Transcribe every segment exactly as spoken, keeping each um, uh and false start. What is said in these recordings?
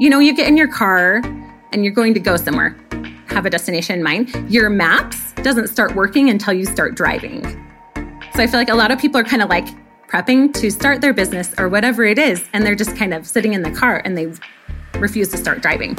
You know, you get in your car and you're going to go somewhere, have a destination in mind. Your maps doesn't start working until you start driving. So I feel like a lot of people are kind of like prepping to start their business or whatever it is, and they're just kind of sitting in the car and they refuse to start driving.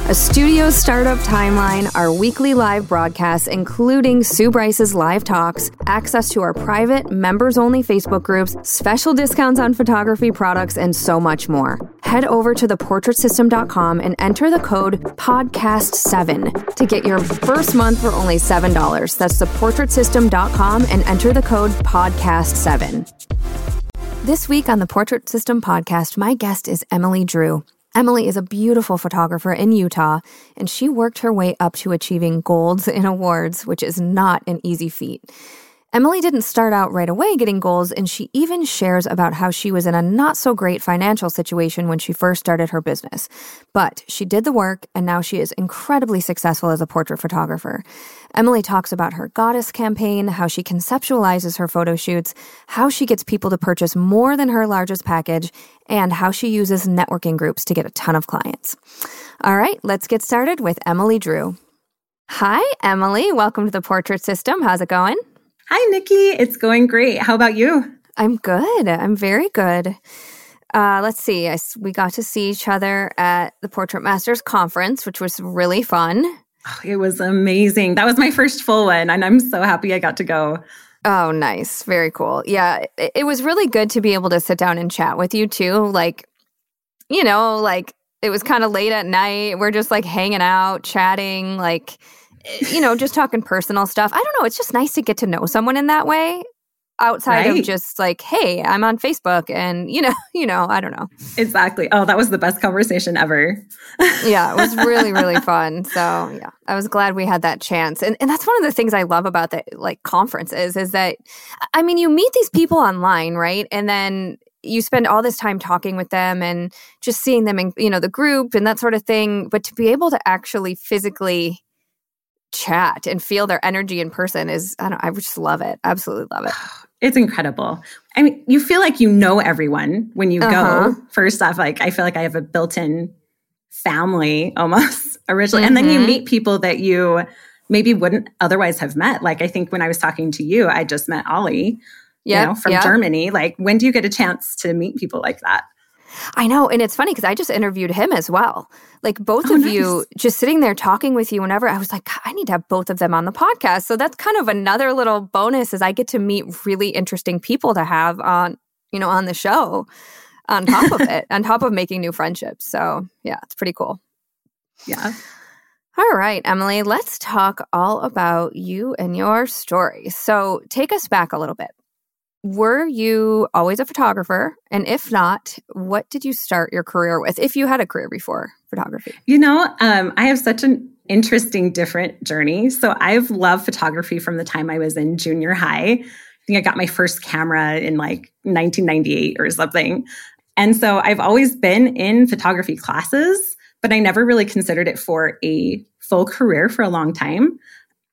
a studio startup timeline, our weekly live broadcasts, including Sue Bryce's live talks, access to our private, members-only Facebook groups, special discounts on photography products, and so much more. Head over to the portrait system dot com and enter the code podcast seven to get your first month for only seven dollars. That's the portrait system dot com and enter the code podcast seven. This week on the Portrait System Podcast, my guest is Emily Drew. Emily is a beautiful photographer in Utah, and she worked her way up to achieving golds in awards, which is not an easy feat. Emily didn't start out right away getting goals, and she even shares about how she was in a not-so-great financial situation when she first started her business. But she did the work, and now she is incredibly successful as a portrait photographer. Emily talks about her Goddess campaign, how she conceptualizes her photo shoots, how she gets people to purchase more than her largest package, and how she uses networking groups to get a ton of clients. All right, let's get started with Emily Drew. Hi, Emily. Welcome to the Portrait System. How's it going? Hi, Nikki. It's going great. How about you? I'm good. I'm very good. Uh, let's see. I, we got to see each other at the Portrait Masters Conference, which was really fun. Oh, it was amazing. That was my first full one, and I'm so happy I got to go. Oh, nice. Very cool. Yeah, it, it was really good to be able to sit down and chat with you, too. Like, you know, like, it was kind of late at night. We're just, like, hanging out, chatting, like... you know, just talking personal stuff. I don't know. It's just nice to get to know someone in that way outside right. of just like, hey, I'm on Facebook and, you know, you know, I don't know. Exactly. Oh, that was the best conversation ever. Yeah, it was really, really fun. So yeah, I was glad we had that chance. And and that's one of the things I love about the like conferences is that, I mean, you meet these people online, right? And then you spend all this time talking with them and just seeing them in, you know, the group and that sort of thing. But to be able to actually physically chat and feel their energy in person is, I don't I just love it. Absolutely love it. It's incredible. I mean, you feel like you know everyone when you uh-huh. go. First off, like I feel like I have a built-in family almost originally. Mm-hmm. And then you meet people that you maybe wouldn't otherwise have met. Like I think when I was talking to you, I just met Ollie, yep, you know, from yep. Germany. Like when do you get a chance to meet people like that? I know. And it's funny because I just interviewed him as well. Like both oh, of nice. you just sitting there talking with you whenever I was like, I need to have both of them on the podcast. So that's kind of another little bonus is I get to meet really interesting people to have on, you know, on the show on top of it, on top of making new friendships. So yeah, it's pretty cool. Yeah. All right, Emily, let's talk all about you and your story. So take us back a little bit. were you always a photographer? And if not, what did you start your career with, if you had a career before photography? You know, um, I have such an interesting, different journey. So I've loved photography from the time I was in junior high. I think I got my first camera in like nineteen ninety-eight or something. And so I've always been in photography classes, but I never really considered it for a full career for a long time.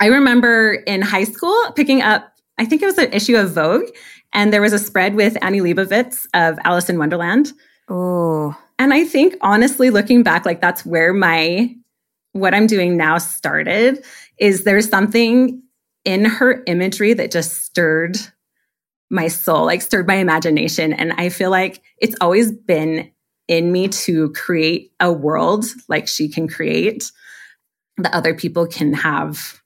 I remember in high school picking up, I think it was an issue of Vogue, and there was a spread with Annie Leibovitz of Alice in Wonderland. Oh. And I think honestly, looking back, like that's where my, what I'm doing now started, is there's something in her imagery that just stirred my soul, like stirred my imagination. And I feel like it's always been in me to create a world like she can create that other people can have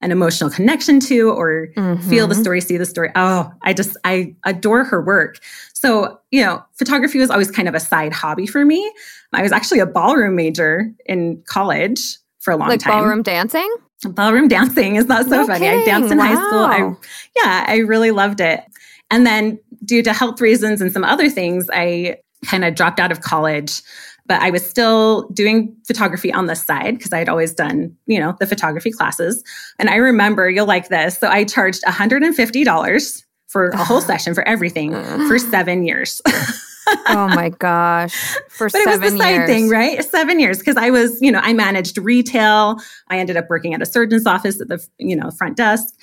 an emotional connection to, or mm-hmm. feel the story, see the story. Oh, I just, I adore her work. So, you know, photography was always kind of a side hobby for me. I was actually a ballroom major in college for a long like time. Like ballroom dancing? Ballroom dancing is not so no funny. Kidding. I danced in wow. high school. I, yeah, I really loved it. And then due to health reasons and some other things, I kind of dropped out of college, but I was still doing photography on the side because I had always done, you know, the photography classes. And I remember, you'll like this. So I charged one hundred fifty dollars for a whole session for everything for seven years. Oh my gosh. For seven years. But it was the side thing, right? Seven years. Because I was, you know, I managed retail. I ended up working at a surgeon's office at the, you know, front desk.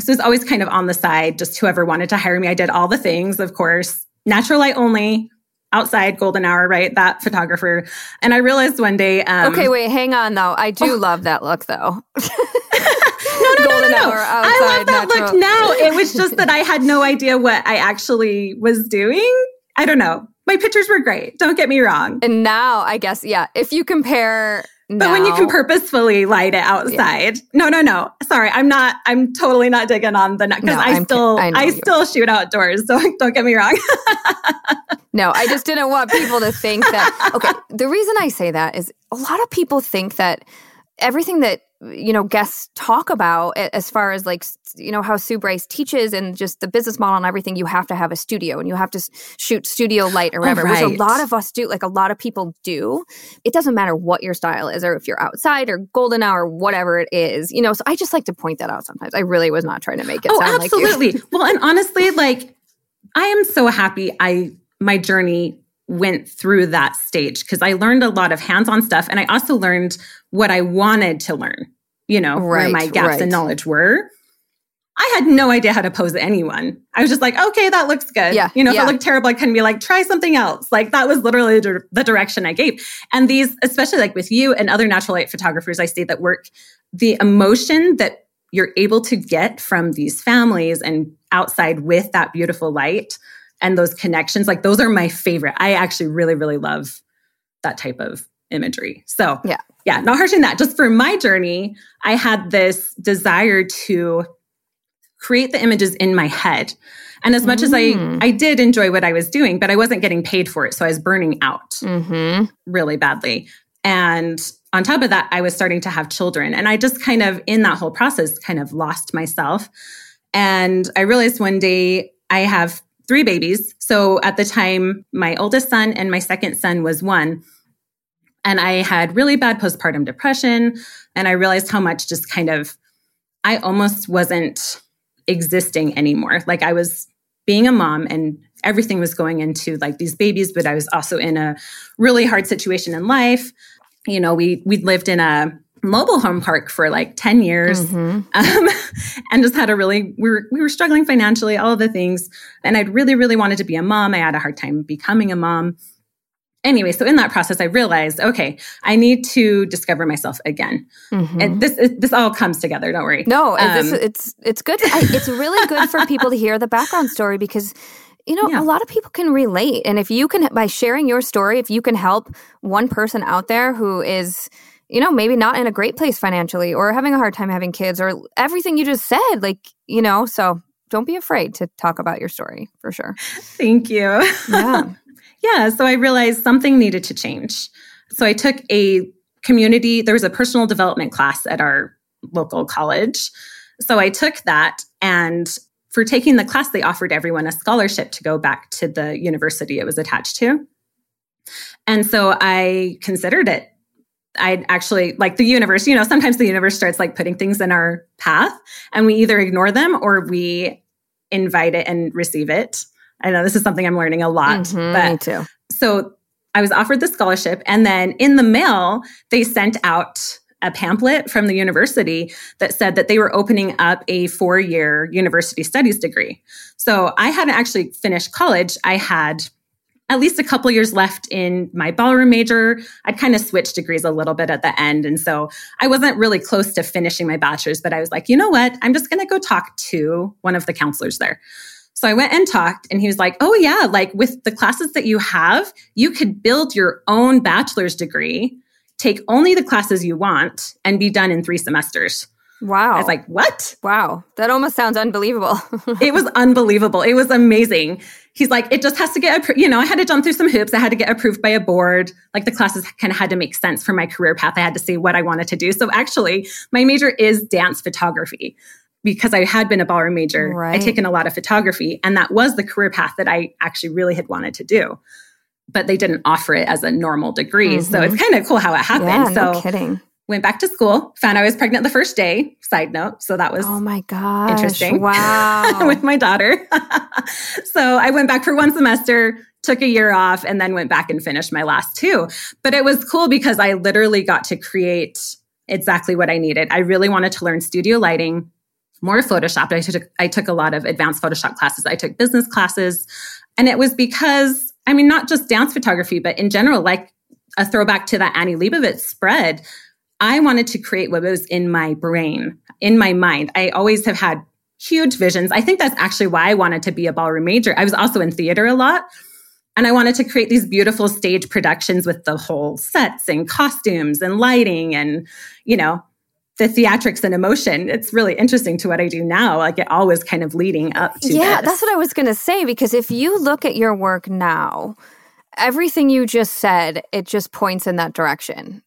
So it was always kind of on the side, just whoever wanted to hire me. I did all the things, of course, natural light only, outside, golden hour, right? That photographer. And I realized one day... Um, okay, wait, hang on though. I do oh. love that look though. No, no, golden no, no, no. Outside, I love that natural. Look now. It was just that I had no idea what I actually was doing. I don't know. My pictures were great. Don't get me wrong. And now, I guess, yeah, if you compare... But now, when you can purposefully light it outside. Yeah. No, no, no. Sorry, I'm not, I'm totally not digging on the, because no, I I'm still, ki- I, I still shoot outdoors. So don't get me wrong. No, I just didn't want people to think that, okay, the reason I say that is a lot of people think that everything that, you know, guests talk about as far as like, you know, how Sue Bryce teaches and just the business model and everything, you have to have a studio and you have to shoot studio light or whatever, oh, right. which a lot of us do, like a lot of people do. It doesn't matter what your style is or if you're outside or golden hour, whatever it is, you know, so I just like to point that out sometimes. I really was not trying to make it oh, sound absolutely. Like you. Well, and honestly, like I am so happy I, my journey went through that stage because I learned a lot of hands-on stuff and I also learned what I wanted to learn, you know, right, where my gaps right. in knowledge were. I had no idea how to pose anyone. I was just like, okay, that looks good. Yeah, you know, yeah. if it looked terrible, I couldn't be like, try something else. Like that was literally dir- the direction I gave. And these, especially like with you and other natural light photographers, I see that work, the emotion that you're able to get from these families and outside with that beautiful light and those connections, like those are my favorite. I actually really, really love that type of imagery. So yeah, yeah not harshing that. Just for my journey, I had this desire to create the images in my head. And as much mm. as I, I did enjoy what I was doing, but I wasn't getting paid for it. So I was burning out mm-hmm. really badly. And on top of that, I was starting to have children. And I just kind of, in that whole process, kind of lost myself. And I realized one day I have three babies. So at the time, my oldest son and my second son was one. And I had really bad postpartum depression. And I realized how much just kind of, I almost wasn't existing anymore. Like I was being a mom and everything was going into like these babies, but I was also in a really hard situation in life. You know, we we lived in a mobile home park for like ten years mm-hmm. um, and just had a really, we were, we were struggling financially, all of the things. And I'd really, really wanted to be a mom. I had a hard time becoming a mom. Anyway, so in that process, I realized, okay, I need to discover myself again. Mm-hmm. And this this all comes together. Don't worry. No, um, this, it's it's good. I, it's really good for people to hear the background story because, you know, yeah. a lot of people can relate. And if you can, by sharing your story, if you can help one person out there who is, you know, maybe not in a great place financially or having a hard time having kids or everything you just said, like, you know, so don't be afraid to talk about your story for sure. Thank you. Yeah. Yeah, so I realized something needed to change. So I took a community, there was a personal development class at our local college. So I took that and for taking the class, they offered everyone a scholarship to go back to the university it was attached to. And so I considered it. I actually, like the universe, you know, sometimes the universe starts like putting things in our path and we either ignore them or we invite it and receive it. I know this is something I'm learning a lot. Mm-hmm, but me too. So I was offered the scholarship, and then in the mail, they sent out a pamphlet from the university that said that they were opening up a four-year university studies degree. So I hadn't actually finished college. I had at least a couple years left in my ballroom major. I'd kind of switched degrees a little bit at the end. And so I wasn't really close to finishing my bachelor's, but I was like, you know what? I'm just going to go talk to one of the counselors there. So I went and talked, and he was like, oh yeah, like with the classes that you have, you could build your own bachelor's degree, take only the classes you want, and be done in three semesters. Wow. I was like, what? Wow. That almost sounds unbelievable. It was unbelievable. It was amazing. He's like, it just has to get, appro- you know, I had to jump through some hoops. I had to get approved by a board. Like the classes kind of had to make sense for my career path. I had to see what I wanted to do. So actually, my major is dance photography because I had been a ballroom major. Right. I'd taken a lot of photography, and that was the career path that I actually really had wanted to do. But they didn't offer it as a normal degree. Mm-hmm. So it's kind of cool how it happened. Yeah, so no kidding. Went back to school, found I was pregnant the first day, side note. So that was oh my gosh, interesting. Wow. With my daughter. So I went back for one semester, took a year off, and then went back and finished my last two. But it was cool because I literally got to create exactly what I needed. I really wanted to learn studio lighting, more Photoshop. I took, I took a lot of advanced Photoshop classes. I took business classes. And it was because, I mean, not just dance photography, but in general, like a throwback to that Annie Leibovitz spread, I wanted to create what was in my brain, in my mind. I always have had huge visions. I think that's actually why I wanted to be a ballroom major. I was also in theater a lot, and I wanted to create these beautiful stage productions with the whole sets and costumes and lighting and, you know, the theatrics and emotion. It's really interesting to what I do now. Like it always kind of leading up to Yeah, this. That's what I was going to say, because if you look at your work now, everything you just said, it just points in that direction.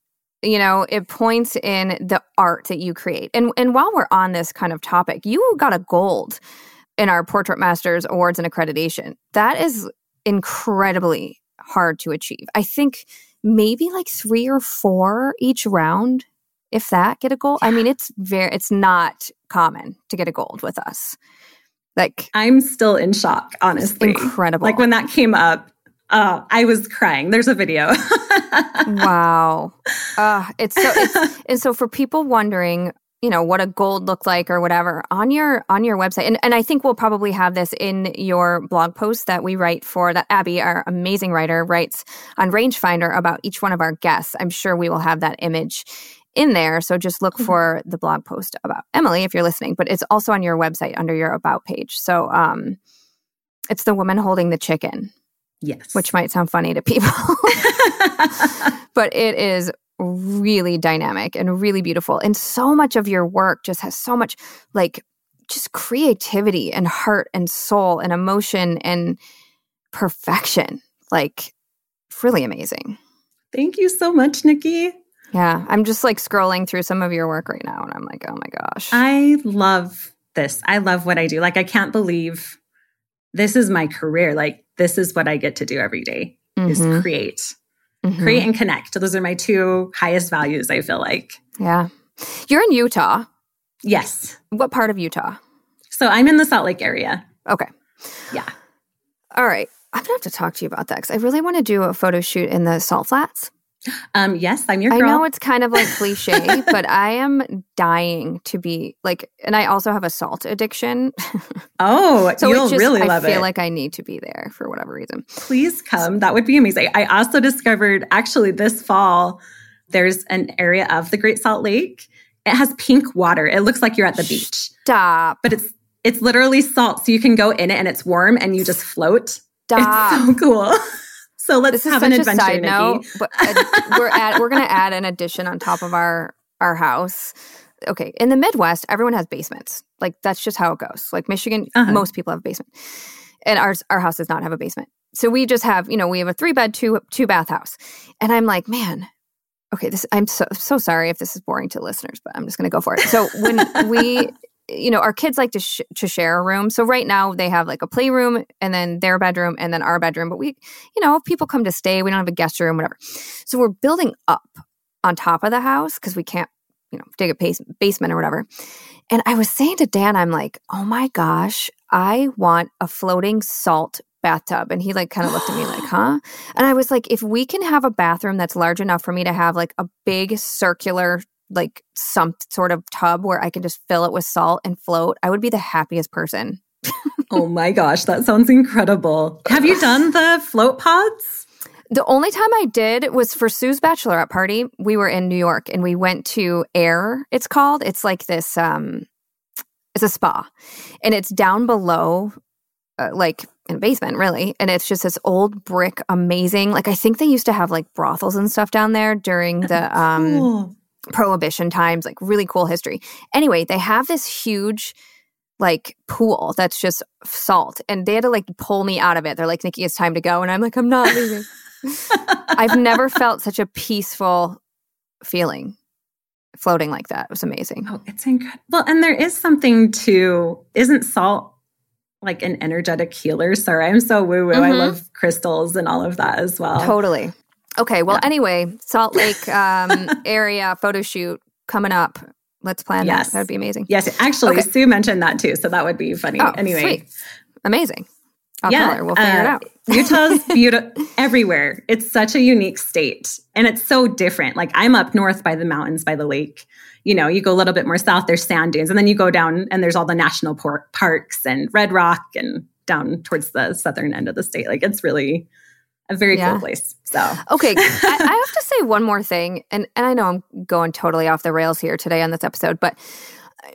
You know, it points in the art that you create. And and while we're on this kind of topic, you got a gold in our Portrait Masters Awards and accreditation. That is incredibly hard to achieve. I think maybe like three or four each round, if that, get a gold. I mean, it's very it's not common to get a gold with us. Like I'm still in shock, honestly. Incredible. Like when that came up, Uh, I was crying. There's a video. Wow. Uh, it's so. It's, and so for people wondering, you know, what a gold looked like or whatever, on your on your website, and, and I think we'll probably have this in your blog post that we write for, that Abby, our amazing writer, writes on Rangefinder about each one of our guests. I'm sure we will have that image in there. So just look mm-hmm. for the blog post about Emily if you're listening, but it's also on your website under your About page. So um, it's the woman holding the chicken. Yes. Which might sound funny to people. But it is really dynamic and really beautiful. And so much of your work just has so much like just creativity and heart and soul and emotion and perfection. Like really amazing. Thank you so much, Nikki. Yeah. I'm just like scrolling through some of your work right now and I'm like, oh my gosh. I love this. I love what I do. Like I can't believe this is my career. Like this is what I get to do every day, mm-hmm. is create. Mm-hmm. Create and connect. Those are my two highest values, I feel like. Yeah. You're in Utah. Yes. What part of Utah? So I'm in the Salt Lake area. Okay. Yeah. All right. I'm going to have to talk to you about that because I really want to do a photo shoot in the Salt Flats. Um, yes, I'm your girl. I know it's kind of like cliche, but I am dying to be like, and I also have a salt addiction. Oh, so you'll just, really I love it. I feel like I need to be there for whatever reason. Please come. So, that would be amazing. I also discovered actually this fall, there's an area of the Great Salt Lake. It has pink water. It looks like you're at the beach. Stop. But it's, it's literally salt. So you can go in it and it's warm and you just float. Stop. It's so cool. So let's have an adventure, Nikki. This is such a side note, but we're at, we're going to add an addition on top of our, our house. Okay, in the Midwest, everyone has basements. Like, that's just how it goes. Like, Michigan, uh-huh. most people have a basement. And ours, our house does not have a basement. So we just have, you know, we have a three-bed, two, two-bath house. And I'm like, man, okay, this I'm so, so sorry if this is boring to listeners, but I'm just going to go for it. So when we you know, our kids like to sh- to share a room. So right now they have like a playroom and then their bedroom and then our bedroom. But we, you know, if people come to stay, we don't have a guest room, whatever. So we're building up on top of the house because we can't, you know, dig a base- basement or whatever. And I was saying to Dan, I'm like, oh my gosh, I want a floating salt bathtub. And he like kind of looked at me like, huh? And I was like, if we can have a bathroom that's large enough for me to have like a big circular like some sort of tub where I can just fill it with salt and float, I would be the happiest person. Oh my gosh, that sounds incredible. Have you done the float pods? The only time I did was for Sue's bachelorette party. We were in New York and we went to Air, it's called. It's like this, um, it's a spa. And it's down below, uh, like in a basement, really. And it's just this old brick, amazing. Like I think they used to have like brothels and stuff down there during the um, cool. Prohibition times, like really cool history. Anyway, they have this huge like pool that's just salt. And they had to like pull me out of it. They're like, Nikki, it's time to go. And I'm like, I'm not leaving. I've never felt such a peaceful feeling floating like that. It was amazing. Oh, it's incredible. Well, and there is something to, isn't salt like an energetic healer? Sorry, I'm so woo-woo. Mm-hmm. I love crystals and all of that as well. Totally. Okay, well, yeah. Anyway, Salt Lake um, area photo shoot coming up. Let's plan yes. that. That would be amazing. Yes, actually, okay. Sue mentioned that too, so that would be funny. Oh, anyway. Sweet. Amazing. I'll yeah, call her. We'll figure uh, it out. Utah's beautiful everywhere. It's such a unique state and it's so different. Like I'm up north by the mountains, by the lake. You know, you go a little bit more south, there's sand dunes. And then you go down and there's all the national por- parks and Red Rock and down towards the southern end of the state. Like it's really a very yeah. cool place. So okay, I, I have to say one more thing. And, and I know I'm going totally off the rails here today on this episode, but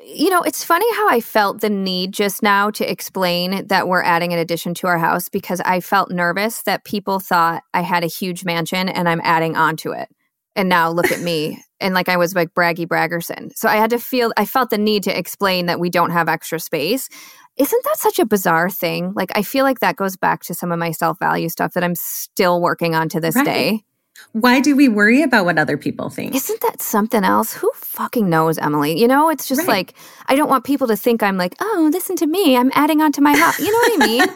you know, it's funny how I felt the need just now to explain that we're adding an addition to our house because I felt nervous that people thought I had a huge mansion and I'm adding on to it. And now look at me. And like I was like braggy braggerson. So I had to feel, I felt the need to explain that we don't have extra space. Isn't that such a bizarre thing? Like I feel like that goes back to some of my self-value stuff that I'm still working on to this right. day. Why do we worry about what other people think? Isn't that something else? Who fucking knows, Emily? You know, it's just right. like, I don't want people to think I'm like, oh, listen to me. I'm adding on to my house. You know what I mean?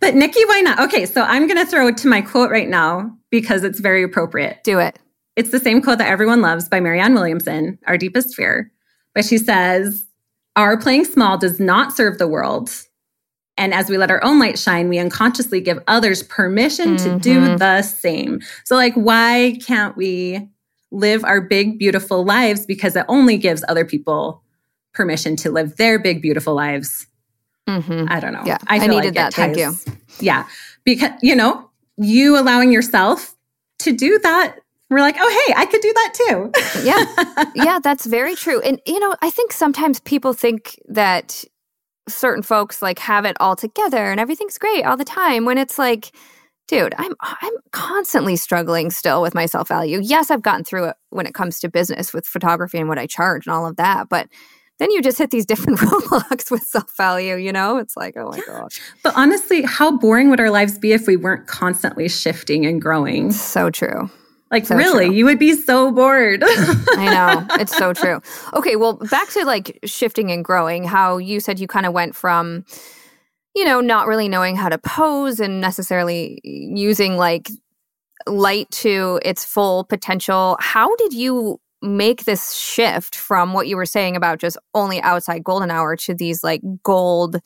But Nikki, why not? Okay, so I'm going to throw to my quote right now because it's very appropriate. Do it. It's the same quote that everyone loves by Marianne Williamson, Our Deepest Fear. But she says, our playing small does not serve the world. And as we let our own light shine, we unconsciously give others permission mm-hmm. to do the same. So like, why can't we live our big, beautiful lives? Because it only gives other people permission to live their big, beautiful lives. Mm-hmm. I don't know. Yeah, I, feel I needed like that. Thank you. Yeah. Because, you know, you allowing yourself to do that. We're like, oh, hey, I could do that too. yeah. Yeah, that's very true. And, you know, I think sometimes people think that certain folks like have it all together and everything's great all the time when it's like, dude, I'm I'm constantly struggling still with my self-value. Yes, I've gotten through it when it comes to business with photography and what I charge and all of that, but then you just hit these different roadblocks with self-value, you know? It's like, oh my yeah. gosh. But honestly, how boring would our lives be if we weren't constantly shifting and growing? So true. Like, so really, true. You would be so bored. I know. It's so true. Okay, well, back to, like, shifting and growing, how you said you kind of went from, you know, not really knowing how to pose and necessarily using, like, light to its full potential. How did you make this shift from what you were saying about just only outside golden hour to these, like, gold,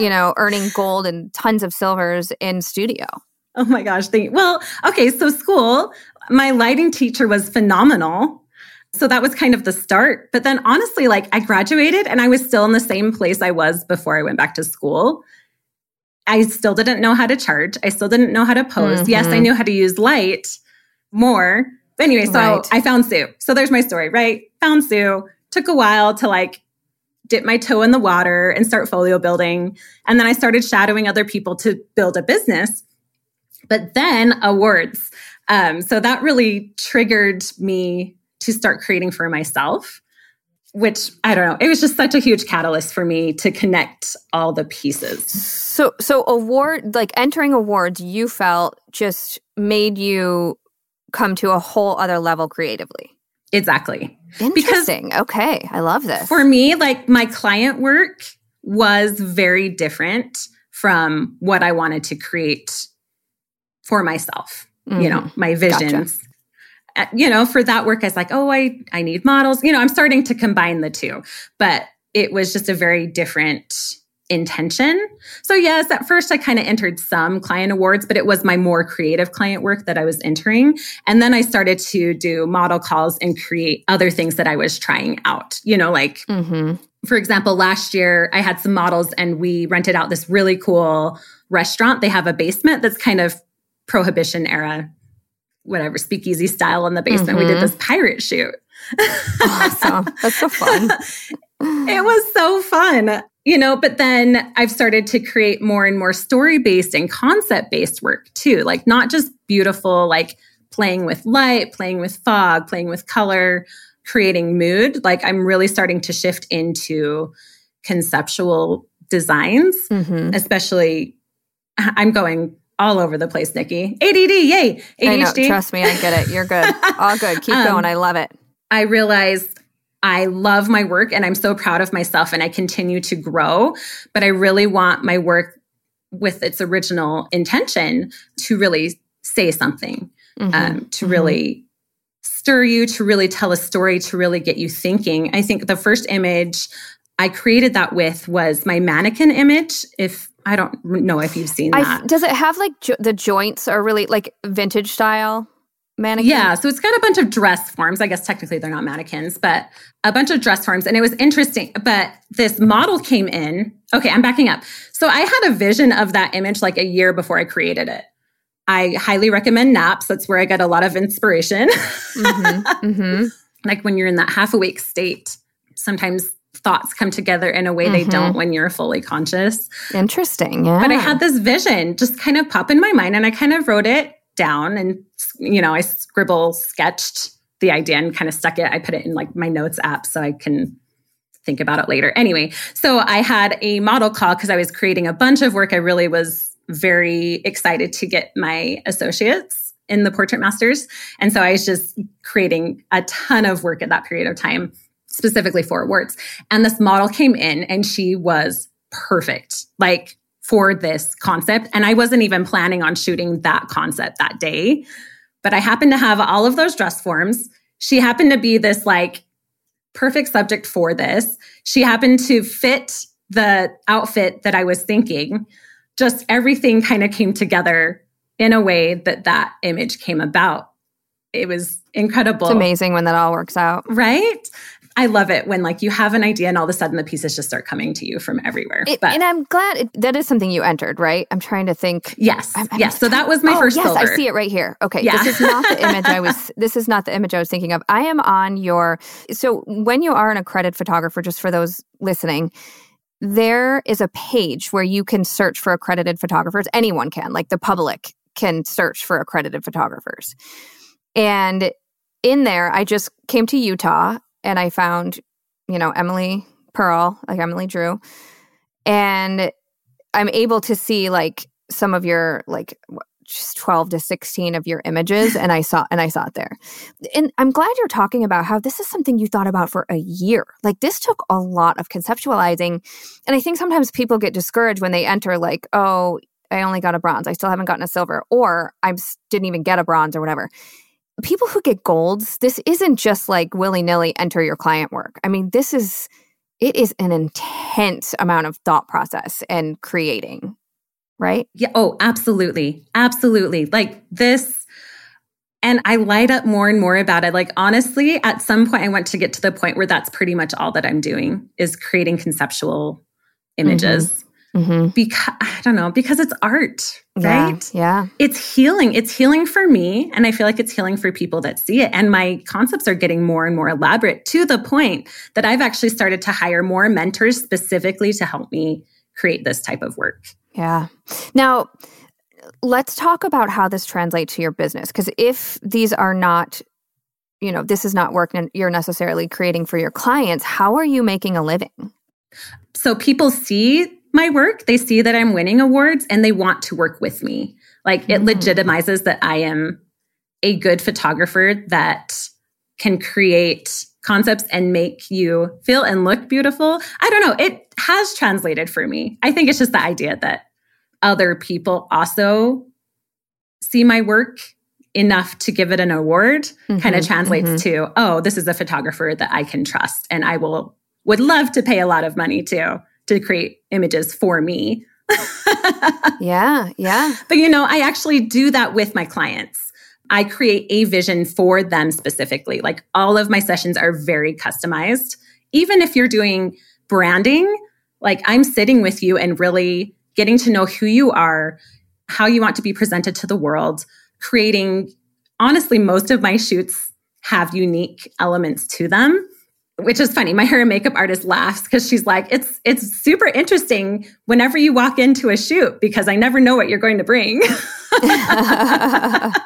you know, earning gold and tons of silvers in studio? Oh my gosh. Thank you. Well, okay. So school, my lighting teacher was phenomenal. So that was kind of the start. But then honestly, like I graduated and I was still in the same place I was before I went back to school. I still didn't know how to charge. I still didn't know how to pose. Mm-hmm. Yes, I knew how to use light more. But anyway, so right. I found Sue. So there's my story, right? Found Sue. Took a while to like dip my toe in the water and start folio building. And then I started shadowing other people to build a business. But then awards. Um, so that really triggered me to start creating for myself, which I don't know. It was just such a huge catalyst for me to connect all the pieces. So so award, like entering awards, you felt just made you come to a whole other level creatively. Exactly. Interesting. Because okay. I love this. For me, like my client work was very different from what I wanted to create for myself. Mm-hmm. You know, my visions. Gotcha. Uh, you know, for that work, I was like, oh, I, I need models. You know, I'm starting to combine the two. But it was just a very different intention. So yes, at first I kind of entered some client awards, but it was my more creative client work that I was entering. And then I started to do model calls and create other things that I was trying out. You know, like, mm-hmm. for example, last year I had some models and we rented out this really cool restaurant. They have a basement that's kind of Prohibition era, whatever, speakeasy style in the basement. Mm-hmm. We did this pirate shoot. Awesome. That's so fun. It was so fun. You know, but then I've started to create more and more story-based and concept-based work too. Like not just beautiful, like playing with light, playing with fog, playing with color, creating mood. Like I'm really starting to shift into conceptual designs, mm-hmm. especially I'm going all over the place, Nikki. A D D, yay. A D H D. I know. Trust me, I get it. You're good. All good. Keep um, going. I love it. I realized I love my work and I'm so proud of myself and I continue to grow, but I really want my work with its original intention to really say something, mm-hmm. um, to mm-hmm. really stir you, to really tell a story, to really get you thinking. I think the first image I created that with was my mannequin image. If I don't know if you've seen that. I, does it have like jo- the joints are really like vintage style? Mannequin. Yeah, so it's got a bunch of dress forms. I guess technically they're not mannequins, but a bunch of dress forms. And it was interesting, but this model came in. Okay, I'm backing up. So I had a vision of that image like a year before I created it. I highly recommend naps. That's where I get a lot of inspiration. Mm-hmm, mm-hmm. Like when you're in that half awake state, sometimes thoughts come together in a way mm-hmm. they don't when you're fully conscious. Interesting, yeah. But I had this vision just kind of pop in my mind and I kind of wrote it down and, you know, I scribble sketched the idea and kind of stuck it. I put it in like my notes app so I can think about it later. Anyway, so I had a model call because I was creating a bunch of work. I really was very excited to get my associates in the Portrait Masters. And so I was just creating a ton of work at that period of time, specifically for awards. And this model came in and she was perfect. Like, for this concept. And I wasn't even planning on shooting that concept that day. But I happened to have all of those dress forms. She happened to be this like perfect subject for this. She happened to fit the outfit that I was thinking. Just everything kind of came together in a way that that image came about. It was incredible. It's amazing when that all works out. Right? I love it when like you have an idea and all of a sudden the pieces just start coming to you from everywhere. It, but, and I'm glad it, that is something you entered, right? I'm trying to think. Yes. I'm, I'm yes. So that was my oh, first yes, folder. I see it right here. Okay. Yeah. This is not the image I was, this is not the image I was thinking of. I am on your, so when you are an accredited photographer, just for those listening, there is a page where you can search for accredited photographers. Anyone can, like the public can search for accredited photographers. And in there, I just came to Utah and I found, you know, Emily Pearl, like Emily Drew. And I'm able to see like some of your like just twelve to sixteen of your images. And I saw and I saw it there. And I'm glad you're talking about how this is something you thought about for a year. Like this took a lot of conceptualizing. And I think sometimes people get discouraged when they enter like, oh, I only got a bronze. I still haven't gotten a silver, or I didn't even get a bronze or whatever. People who get golds, this isn't just like willy-nilly enter your client work. I mean, this is, it is an intense amount of thought process and creating, right? Yeah. Oh, absolutely. Absolutely. Like this, and I light up more and more about it. Like honestly, at some point I want to get to the point where that's pretty much all that I'm doing is creating conceptual images. Mm-hmm. Mm-hmm. Because I don't know, because it's art, right? Yeah, yeah. It's healing. It's healing for me. And I feel like it's healing for people that see it. And my concepts are getting more and more elaborate to the point that I've actually started to hire more mentors specifically to help me create this type of work. Yeah. Now, let's talk about how this translates to your business. Because if these are not, you know, this is not work you're necessarily creating for your clients, how are you making a living? So people see my work, they see that I'm winning awards and they want to work with me. Like it legitimizes that I am a good photographer that can create concepts and make you feel and look beautiful. I don't know. It has translated for me. I think it's just the idea that other people also see my work enough to give it an award mm-hmm, kind of translates mm-hmm. to, oh, this is a photographer that I can trust. And I will would love to pay a lot of money to, to create images for me. yeah, yeah. But, you know, I actually do that with my clients. I create a vision for them specifically. Like all of my sessions are very customized. Even if you're doing branding, like I'm sitting with you and really getting to know who you are, how you want to be presented to the world, creating, honestly, most of my shoots have unique elements to them, which is funny. My hair and makeup artist laughs because she's like, it's it's super interesting whenever you walk into a shoot because I never know what you're going to bring.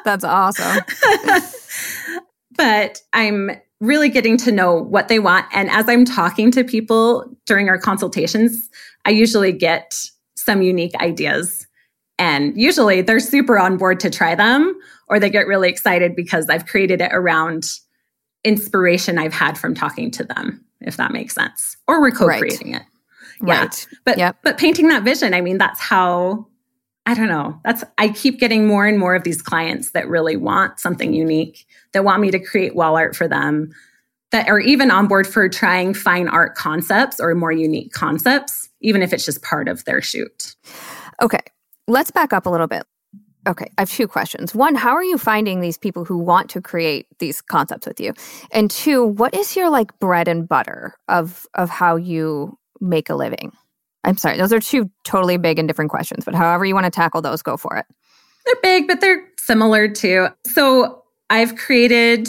That's awesome. But I'm really getting to know what they want. And as I'm talking to people during our consultations, I usually get some unique ideas. And usually they're super on board to try them, or they get really excited because I've created it around inspiration I've had from talking to them, if that makes sense. Or we're co-creating right. it. Yeah. Right. But, yep. but painting that vision, I mean, that's how, I don't know, that's, I keep getting more and more of these clients that really want something unique, that want me to create wall art for them, that are even on board for trying fine art concepts or more unique concepts, even if it's just part of their shoot. Okay. Let's back up a little bit. Okay, I have two questions. One, how are you finding these people who want to create these concepts with you? And two, what is your like bread and butter of of how you make a living? I'm sorry, those are two totally big and different questions, but however you want to tackle those, go for it. They're big, but they're similar too. So I've created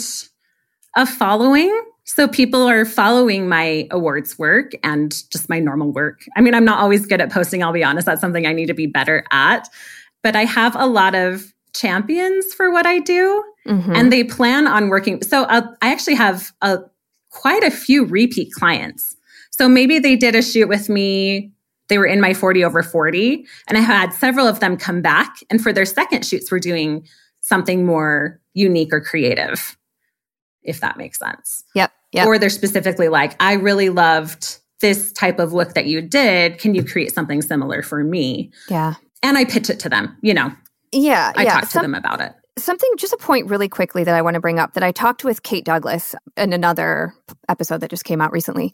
a following. So people are following my awards work and just my normal work. I mean, I'm not always good at posting, I'll be honest. That's something I need to be better at. But I have a lot of champions for what I do. Mm-hmm. And they plan on working. So uh, I actually have a, quite a few repeat clients. So maybe they did a shoot with me. They were in my forty over forty. And I had several of them come back. And for their second shoots, we're doing something more unique or creative, if that makes sense. Yep. Yep. Or they're specifically like, I really loved this type of look that you did. Can you create something similar for me? Yeah. And I pitch it to them, you know. Yeah. I yeah. talk to Some, them about it. Something, just a point really quickly that I want to bring up that I talked with Kate Douglas in another episode that just came out recently.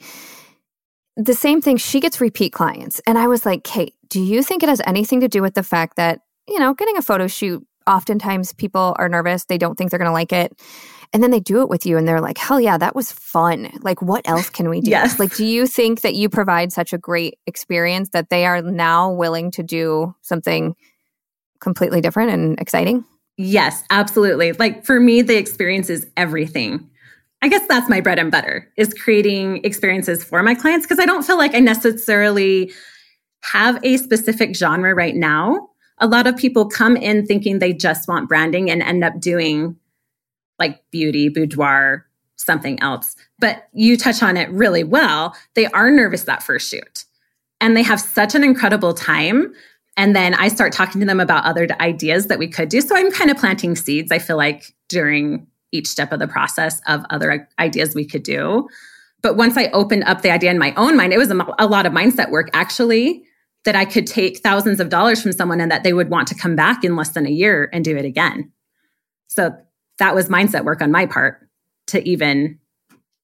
The same thing, she gets repeat clients. And I was like, Kate, do you think it has anything to do with the fact that, you know, getting a photo shoot, oftentimes people are nervous. They don't think they're going to like it. And then they do it with you and they're like, hell yeah, that was fun. Like, what else can we do? Yes. Like, do you think that you provide such a great experience that they are now willing to do something completely different and exciting? Yes, absolutely. Like for me, the experience is everything. I guess that's my bread and butter, is creating experiences for my clients, because I don't feel like I necessarily have a specific genre right now. A lot of people come in thinking they just want branding and end up doing like beauty, boudoir, something else. But you touch on it really well. They are nervous that first shoot. And they have such an incredible time. And then I start talking to them about other ideas that we could do. So I'm kind of planting seeds, I feel like, during each step of the process of other ideas we could do. But once I opened up the idea in my own mind, it was a, a lot of mindset work, actually, that I could take thousands of dollars from someone and that they would want to come back in less than a year and do it again. So that was mindset work on my part to even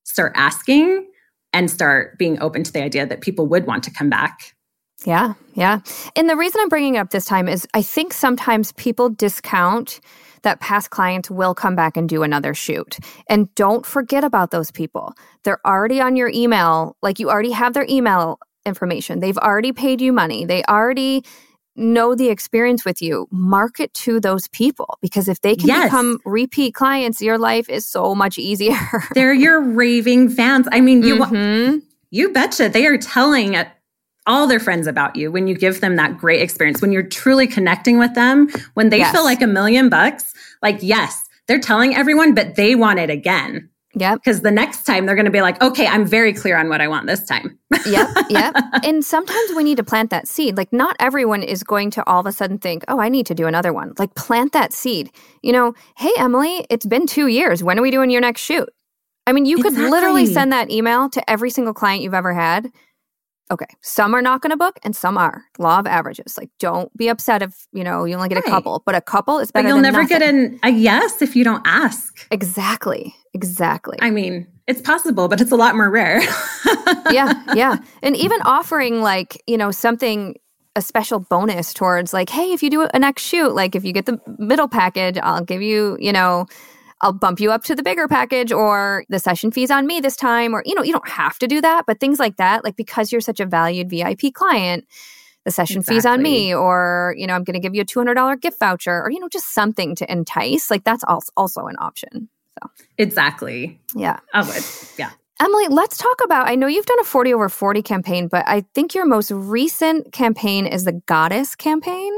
start asking and start being open to the idea that people would want to come back. Yeah, yeah. And the reason I'm bringing it up this time is I think sometimes people discount that past clients will come back and do another shoot. And don't forget about those people. They're already on your email. Like, you already have their email information. They've already paid you money. They already know the experience with you. Market to those people, because if they can yes. become repeat clients, your life is so much easier. They're your raving fans. I mean, you mm-hmm. you betcha. They are telling all their friends about you when you give them that great experience, when you're truly connecting with them, when they yes. feel like a million bucks. Like, yes, they're telling everyone, but they want it again. Yep. Because the next time they're going to be like, okay, I'm very clear on what I want this time. Yep. Yep. And sometimes we need to plant that seed. Like, not everyone is going to all of a sudden think, oh, I need to do another one. Like, plant that seed. You know, hey, Emily, it's been two years. When are we doing your next shoot? I mean, you exactly. could literally send that email to every single client you've ever had. Okay, some are not going to book and some are. Law of averages. Like, don't be upset if, you know, you only get right. a couple. But a couple is better than nothing. But you'll never get an, a yes if you don't ask. Exactly, exactly. I mean, it's possible, but it's a lot more rare. yeah, yeah. And even offering like, you know, something, a special bonus towards like, hey, if you do a next shoot, like if you get the middle package, I'll give you, you know, I'll bump you up to the bigger package, or the session fee's on me this time, or, you know, you don't have to do that, but things like that, like because you're such a valued V I P client, the session exactly. fee's on me, or, you know, I'm going to give you a two hundred dollars gift voucher, or, you know, just something to entice. Like that's also an option. So exactly. Yeah. I would. Yeah. Emily, let's talk about, I know you've done a forty over forty campaign, but I think your most recent campaign is the Goddess campaign.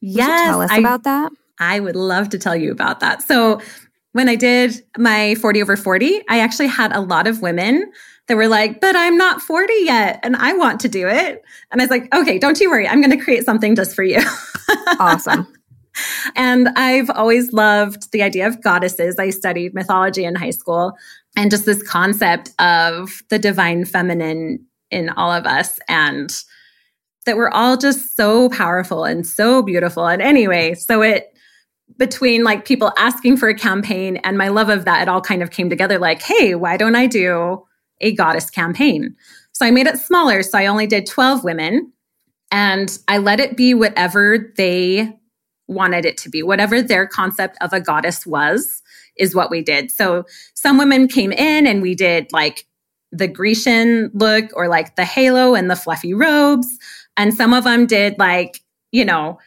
Yes. Would you tell us I, about that? I would love to tell you about that. So when I did my forty over forty, I actually had a lot of women that were like, but I'm not forty yet and I want to do it. And I was like, okay, don't you worry. I'm going to create something just for you. Awesome. And I've always loved the idea of goddesses. I studied mythology in high school. And just this concept of the divine feminine in all of us, and that we're all just so powerful and so beautiful. And anyway, so it, between like people asking for a campaign and my love of that, it all kind of came together like, hey, why don't I do a goddess campaign? So I made it smaller. So I only did twelve women, and I let it be whatever they wanted it to be, whatever their concept of a goddess was. Is what we did. So some women came in and we did like the Grecian look or like the halo and the fluffy robes. And some of them did like, you know,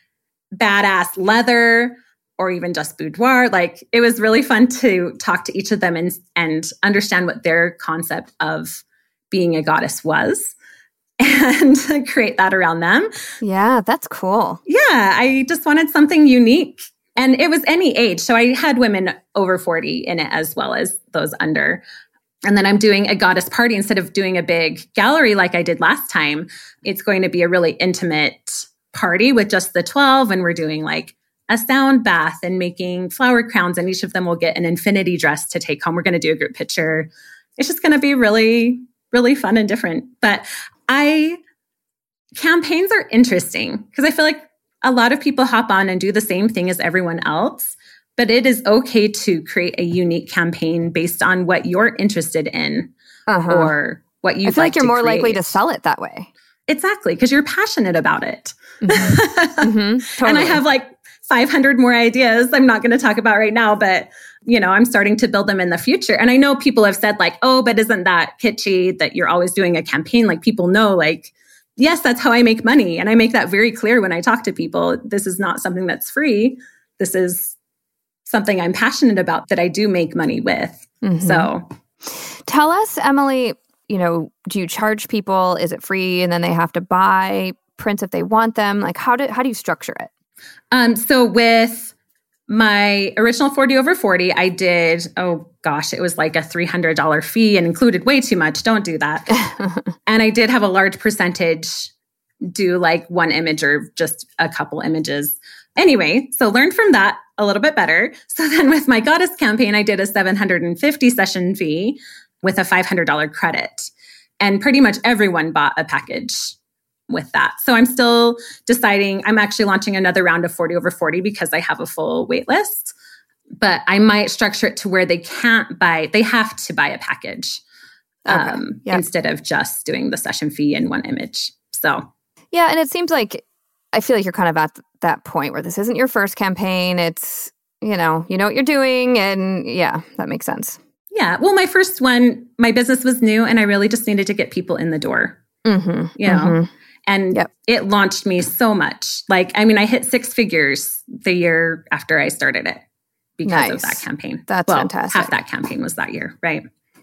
badass leather or even just boudoir. Like it was really fun to talk to each of them and, and understand what their concept of being a goddess was and create that around them. Yeah, that's cool. Yeah, I just wanted something unique. And it was any age. So I had women over forty in it as well as those under. And then I'm doing a goddess party instead of doing a big gallery like I did last time. It's going to be a really intimate party with just the twelve. And we're doing like a sound bath and making flower crowns. And each of them will get an infinity dress to take home. We're going to do a group picture. It's just going to be really, really fun and different. But I, campaigns are interesting because I feel like a lot of people hop on and do the same thing as everyone else, but it is okay to create a unique campaign based on what you're interested in uh-huh. or what you like. I feel like, like you're more create. likely to sell it that way. Exactly, because you're passionate about it. Mm-hmm. mm-hmm. Totally. And I have like five hundred more ideas I'm not going to talk about right now, but you know, I'm starting to build them in the future. And I know people have said like, oh, but isn't that kitschy that you're always doing a campaign? Like people know like, yes, that's how I make money. And I make that very clear when I talk to people. This is not something that's free. This is something I'm passionate about that I do make money with. Mm-hmm. So tell us, Emily, you know, do you charge people? Is it free? And then they have to buy prints if they want them? Like how do, how do you structure it? Um, so with my original forty over forty, I did, oh gosh, it was like a three hundred dollars fee and included way too much. Don't do that. And I did have a large percentage do like one image or just a couple images. Anyway, so learned from that a little bit better. So then with my goddess campaign, I did a seven hundred fifty session fee with a five hundred dollars credit. And pretty much everyone bought a package with that. So I'm still deciding. I'm actually launching another round of forty over forty because I have a full wait list, but I might structure it to where they can't buy, they have to buy a package um, okay. yeah. instead of just doing the session fee and one image. So, yeah. And it seems like, I feel like you're kind of at that point where this isn't your first campaign. It's, you know, you know what you're doing. And yeah, that makes sense. Yeah. Well, my first one, my business was new and I really just needed to get people in the door. Mm-hmm. You know? Mm-hmm. And yep. it launched me so much. Like, I mean, I hit six figures the year after I started it because nice. of that campaign. That's well, fantastic. Half that campaign was that year, right?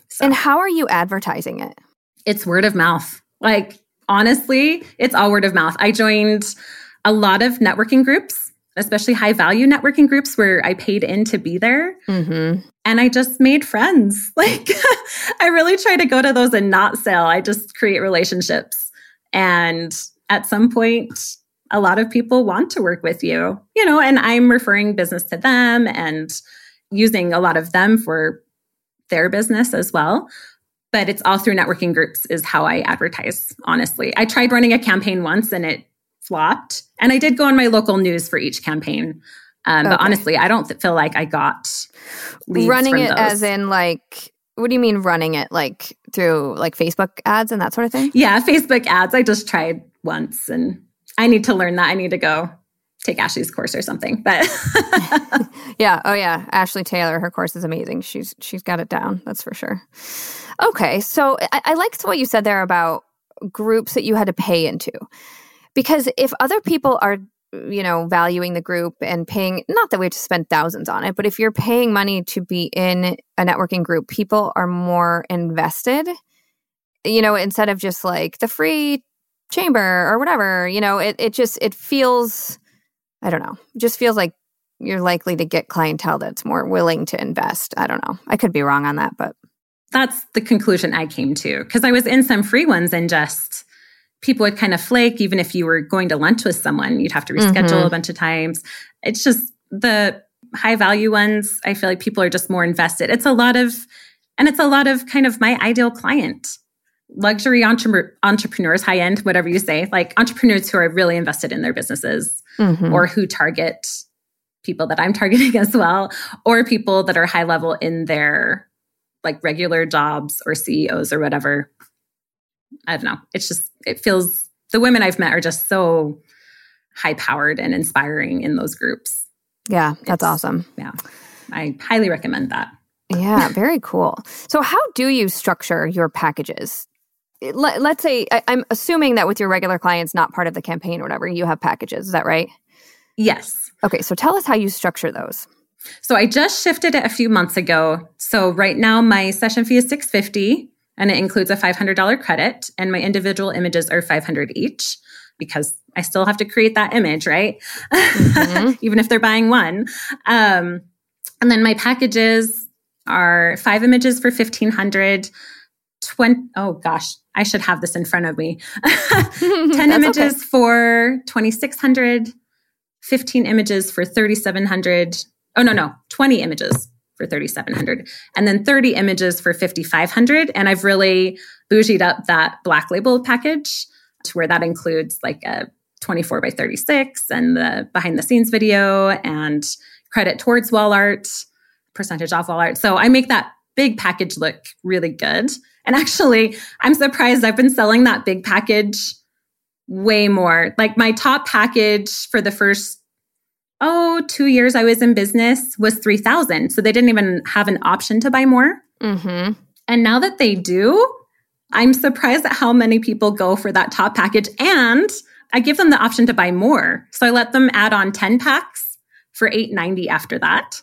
So. And how are you advertising it? It's word of mouth. Like, honestly, it's all word of mouth. I joined a lot of networking groups, especially high-value networking groups where I paid in to be there. Mm-hmm. And I just made friends. Like, I really try to go to those and not sell. I just create relationships. And at some point, a lot of people want to work with you, you know, and I'm referring business to them and using a lot of them for their business as well. But it's all through networking groups is how I advertise, honestly. I tried running a campaign once and it flopped. And I did go on my local news for each campaign. Um, okay. But honestly, I don't th- feel like I got leads running from it those. As in like, what do you mean running it? Like through like Facebook ads and that sort of thing? Yeah, Facebook ads. I just tried once and I need to learn that. I need to go take Ashley's course or something. But yeah. Oh yeah. Ashley Taylor, her course is amazing. She's, she's got it down. That's for sure. Okay. So I, I liked what you said there about groups that you had to pay into, because if other people are, you know, valuing the group and paying, not that we have to spend thousands on it, but if you're paying money to be in a networking group, people are more invested, you know, instead of just like the free chamber or whatever, you know, it, it just, it feels, I don't know, it just feels like you're likely to get clientele that's more willing to invest. I don't know. I could be wrong on that, but. That's the conclusion I came to, because I was in some free ones and just people would kind of flake. Even if you were going to lunch with someone, you'd have to reschedule mm-hmm. a bunch of times. It's just the high value ones. I feel like people are just more invested. It's a lot of, and it's a lot of kind of my ideal client, luxury entre- entrepreneurs, high end, whatever you say, like entrepreneurs who are really invested in their businesses mm-hmm. or who target people that I'm targeting as well, or people that are high level in their like regular jobs or C E Os or whatever. I don't know. It's just, it feels, the women I've met are just so high-powered and inspiring in those groups. Yeah, that's it's, awesome. Yeah, I highly recommend that. Yeah, very cool. So how do you structure your packages? Let, let's say, I, I'm assuming that with your regular clients, not part of the campaign or whatever, you have packages. Is that right? Yes. Okay, so tell us how you structure those. So I just shifted it a few months ago. So right now, my session fee is six hundred fifty dollars. And it includes a five hundred dollars credit, and my individual images are five hundred dollars each because I still have to create that image, right? Mm-hmm. Even if they're buying one. Um, and then my packages are five images for fifteen hundred dollars, twenty, oh gosh, I should have this in front of me. ten images okay. for twenty-six hundred dollars, fifteen images for thirty-seven hundred dollars. Oh, no, no, twenty images for thirty-seven hundred dollars, and then thirty images for fifty-five hundred dollars. And I've really bougied up that black label package to where that includes like a twenty-four by thirty-six and the behind the scenes video and credit towards wall art, percentage off wall art. So I make that big package look really good. And actually, I'm surprised I've been selling that big package way more. Like my top package for the first Oh, two years I was in business was three thousand dollars. So they didn't even have an option to buy more. Mm-hmm. And now that they do, I'm surprised at how many people go for that top package. And I give them the option to buy more. So I let them add on ten packs for eight hundred ninety dollars after that.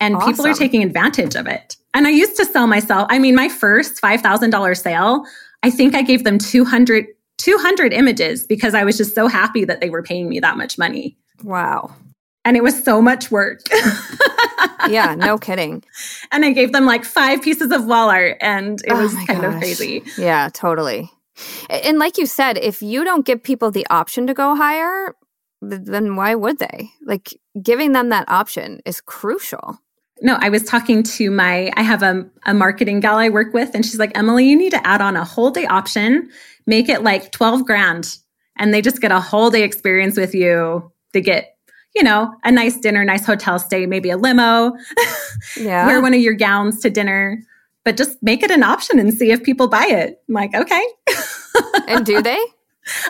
And awesome. People are taking advantage of it. And I used to sell myself. I mean, my first five thousand dollars sale, I think I gave them two hundred, two hundred images because I was just so happy that they were paying me that much money. Wow. And it was so much work. Yeah, no kidding. And I gave them like five pieces of wall art and it oh was kind gosh. of crazy. Yeah, totally. And like you said, if you don't give people the option to go higher, then why would they? Like giving them that option is crucial. No, I was talking to my, I have a, a marketing gal I work with and she's like, Emily, you need to add on a whole day option, make it like twelve grand and they just get a whole day experience with you. They get, you know, a nice dinner, nice hotel stay, maybe a limo, yeah. wear one of your gowns to dinner, but just make it an option and see if people buy it. I'm like, okay. And do they?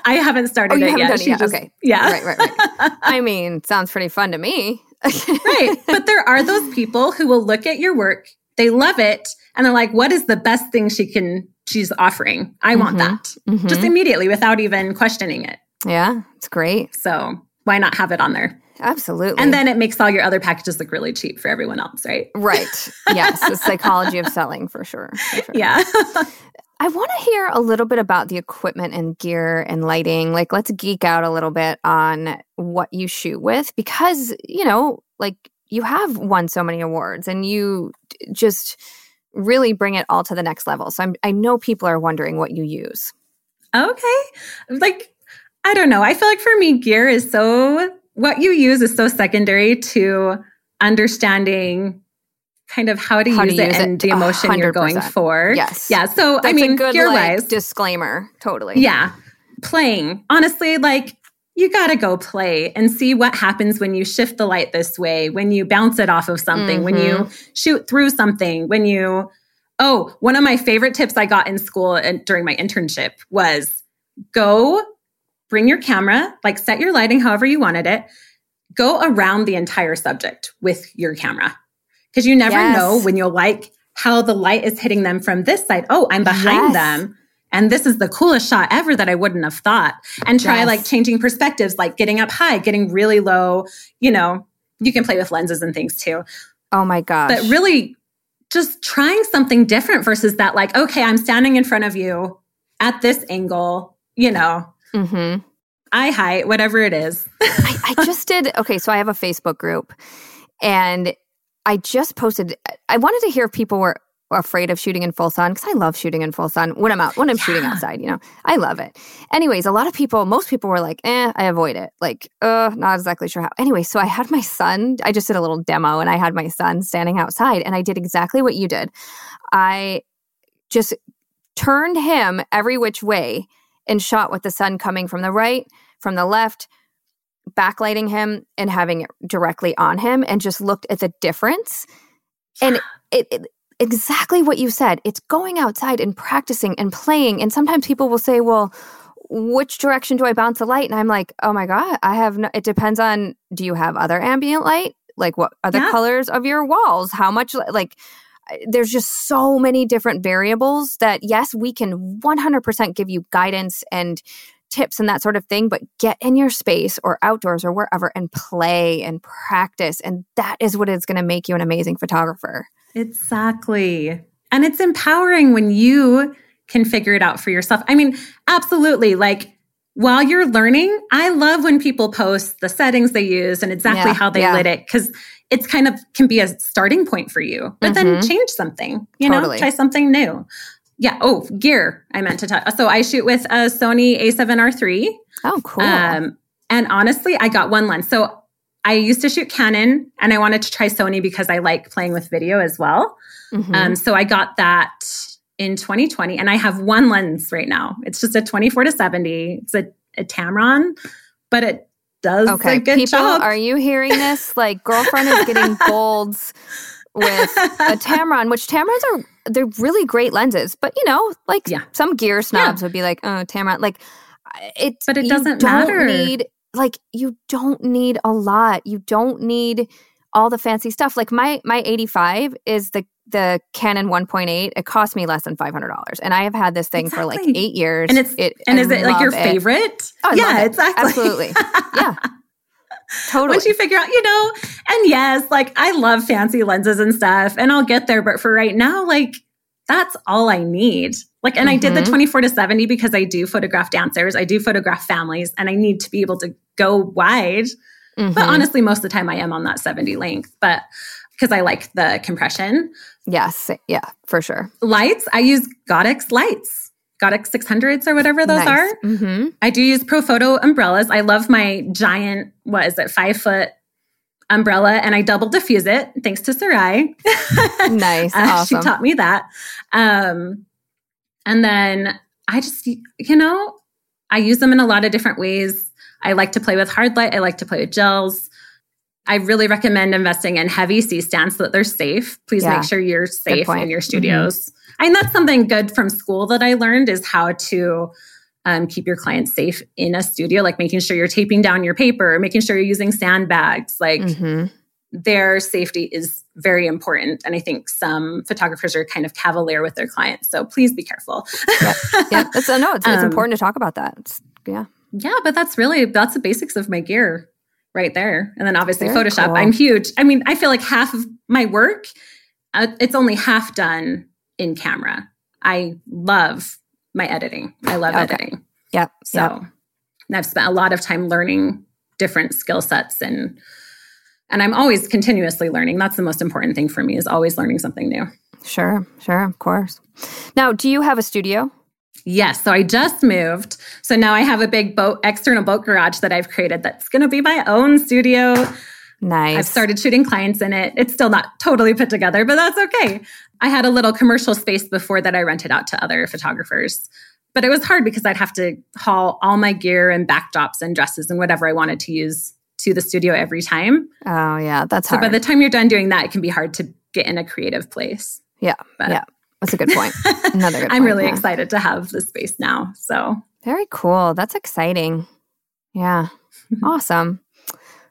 I haven't started oh, you it haven't yet. Done it yet. Just, okay. Yeah. Right, right, right. I mean, sounds pretty fun to me. Right. But there are those people who will look at your work, they love it, and they're like, what is the best thing she can, she's offering? I mm-hmm. want that. Mm-hmm. Just immediately without even questioning it. Yeah, it's great. So why not have it on there? Absolutely. And then it makes all your other packages look really cheap for everyone else, right? Right. Yes. The psychology of selling for sure. For sure. Yeah. I want to hear a little bit about the equipment and gear and lighting. Like, let's geek out a little bit on what you shoot with because, you know, like you have won so many awards and you just really bring it all to the next level. So I'm, I know people are wondering what you use. Okay. Like, I don't know. I feel like for me, gear is so, what you use is so secondary to understanding kind of how to how use to it use and it the emotion one hundred percent. You're going for. Yes. Yeah. So, That's I mean, a good, gear-wise. Like, disclaimer. Totally. Yeah. Playing. Honestly, like, you got to go play and see what happens when you shift the light this way, when you bounce it off of something, mm-hmm. when you shoot through something, when you... Oh, one of my favorite tips I got in school and during my internship was go bring your camera, like set your lighting however you wanted it, go around the entire subject with your camera. Because you never yes. know when you'll like how the light is hitting them from this side. Oh, I'm behind yes. them. And this is the coolest shot ever that I wouldn't have thought. And try yes. like changing perspectives, like getting up high, getting really low. You know, you can play with lenses and things too. Oh my gosh. But really... just trying something different versus that, like, okay, I'm standing in front of you at this angle, you know, mm-hmm. eye height, whatever it is. I, I just did, okay, so I have a Facebook group and I just posted, I wanted to hear if people were afraid of shooting in full sun because I love shooting in full sun when I'm out, when I'm yeah. shooting outside, you know, I love it. Anyways, a lot of people, most people were like, eh, I avoid it. Like, uh, not exactly sure how. Anyway, so I had my son, I just did a little demo and I had my son standing outside and I did exactly what you did. I just turned him every which way and shot with the sun coming from the right, from the left, backlighting him and having it directly on him and just looked at the difference. Yeah. And it, it exactly what you said. It's going outside and practicing and playing. And sometimes people will say, well, which direction do I bounce the light? And I'm like, oh my God, I have no, it depends on, do you have other ambient light? Like what other yeah. colors of your walls? How much, like, there's just so many different variables that yes, we can one hundred percent give you guidance and tips and that sort of thing, but get in your space or outdoors or wherever and play and practice. And that is what is going to make you an amazing photographer. Exactly. And it's empowering when you can figure it out for yourself. I mean, absolutely. Like while you're learning, I love when people post the settings they use and exactly yeah, how they yeah. lit it. Cause it's kind of can be a starting point for you, but mm-hmm. then change something, you totally. know, try something new. Yeah. Oh, gear. I meant to talk. So I shoot with a Sony a seven R three. Oh, cool. Um, and honestly, I got one lens. So I used to shoot Canon and I wanted to try Sony because I like playing with video as well. Mm-hmm. Um, so I got that in twenty twenty and I have one lens right now. It's just a twenty-four to seventy. It's a, a Tamron, but it does okay. a good People, job. Are you hearing this? Like girlfriend is getting bolds with a Tamron, which Tamrons are, they're really great lenses, but you know, like yeah. some gear snobs yeah. would be like, oh, Tamron, like it, but it doesn't matter. Need, Like you don't need a lot. You don't need all the fancy stuff. Like my my eighty-five is the the Canon one point eight. It cost me less than five hundred dollars. And I have had this thing exactly. for like eight years. And it's it, and I is it like your it. favorite? Oh, I yeah, love it. Exactly. Absolutely. Yeah. Totally. Once you figure out, you know, and yes, like I love fancy lenses and stuff, and I'll get there. But for right now, like that's all I need. Like, and mm-hmm. I did the twenty-four to seventy because I do photograph dancers. I do photograph families and I need to be able to go wide. Mm-hmm. But honestly, most of the time I am on that seventy length, but because I like the compression. Yes. Yeah, for sure. Lights. I use Godox lights, Godox six hundreds or whatever those nice. Are. Mm-hmm. I do use Profoto umbrellas. I love my giant, what is it? Five foot umbrella and I double diffuse it. Thanks to Sarai. Nice. uh, awesome. She taught me that. Um, and then I just, you know, I use them in a lot of different ways. I like to play with hard light. I like to play with gels. I really recommend investing in heavy C-stands so that they're safe. Please yeah. make sure you're safe in your studios. Mm-hmm. And that's something good from school that I learned is how to um, keep your clients safe in a studio, like making sure you're taping down your paper, making sure you're using sandbags. Like mm-hmm. their safety is very important. And I think some photographers are kind of cavalier with their clients. So please be careful. yeah. yeah. It's, uh, no, it's, it's um, important to talk about that. It's, yeah. Yeah, but that's really, that's the basics of my gear right there. And then obviously Very Photoshop, cool. I'm huge. I mean, I feel like half of my work, uh, it's only half done in camera. I love my editing. I love okay. editing. Yep. So yep. And I've spent a lot of time learning different skill sets and and I'm always continuously learning. That's the most important thing for me is always learning something new. Sure, sure, of course. Now, do you have a studio? Yes. So I just moved. So now I have a big boat, external boat garage that I've created that's going to be my own studio. Nice. I've started shooting clients in it. It's still not totally put together, but that's okay. I had a little commercial space before that I rented out to other photographers. But it was hard because I'd have to haul all my gear and backdrops and dresses and whatever I wanted to use to the studio every time. Oh, yeah. That's hard. So by the time you're done doing that, it can be hard to get in a creative place. Yeah. But. Yeah. That's a good point. Another good I'm point. I'm really yeah. excited to have the space now. So very cool. That's exciting. Yeah. Awesome.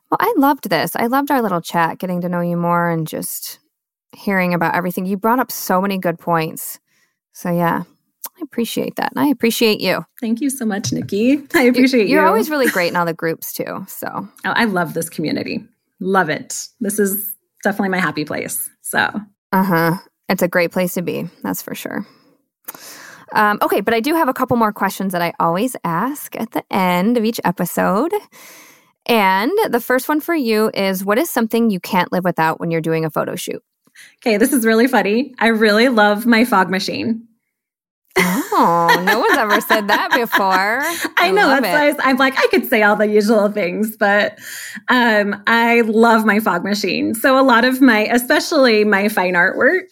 Well, I loved this. I loved our little chat, getting to know you more and just hearing about everything. You brought up so many good points. So yeah, I appreciate that. And I appreciate you. Thank you so much, Nikki. I appreciate you're, you're you. You're always really great in all the groups too. So oh, I love this community. Love it. This is definitely my happy place. So. Uh-huh. It's a great place to be. That's for sure. Um, okay, but I do have a couple more questions that I always ask at the end of each episode. And the first one for you is, what is something you can't live without when you're doing a photo shoot? Okay, this is really funny. I really love my fog machine. Oh, no one's ever said that before. I, I know. That's why nice. I'm like, I could say all the usual things, but um, I love my fog machine. So a lot of my, especially my fine artwork,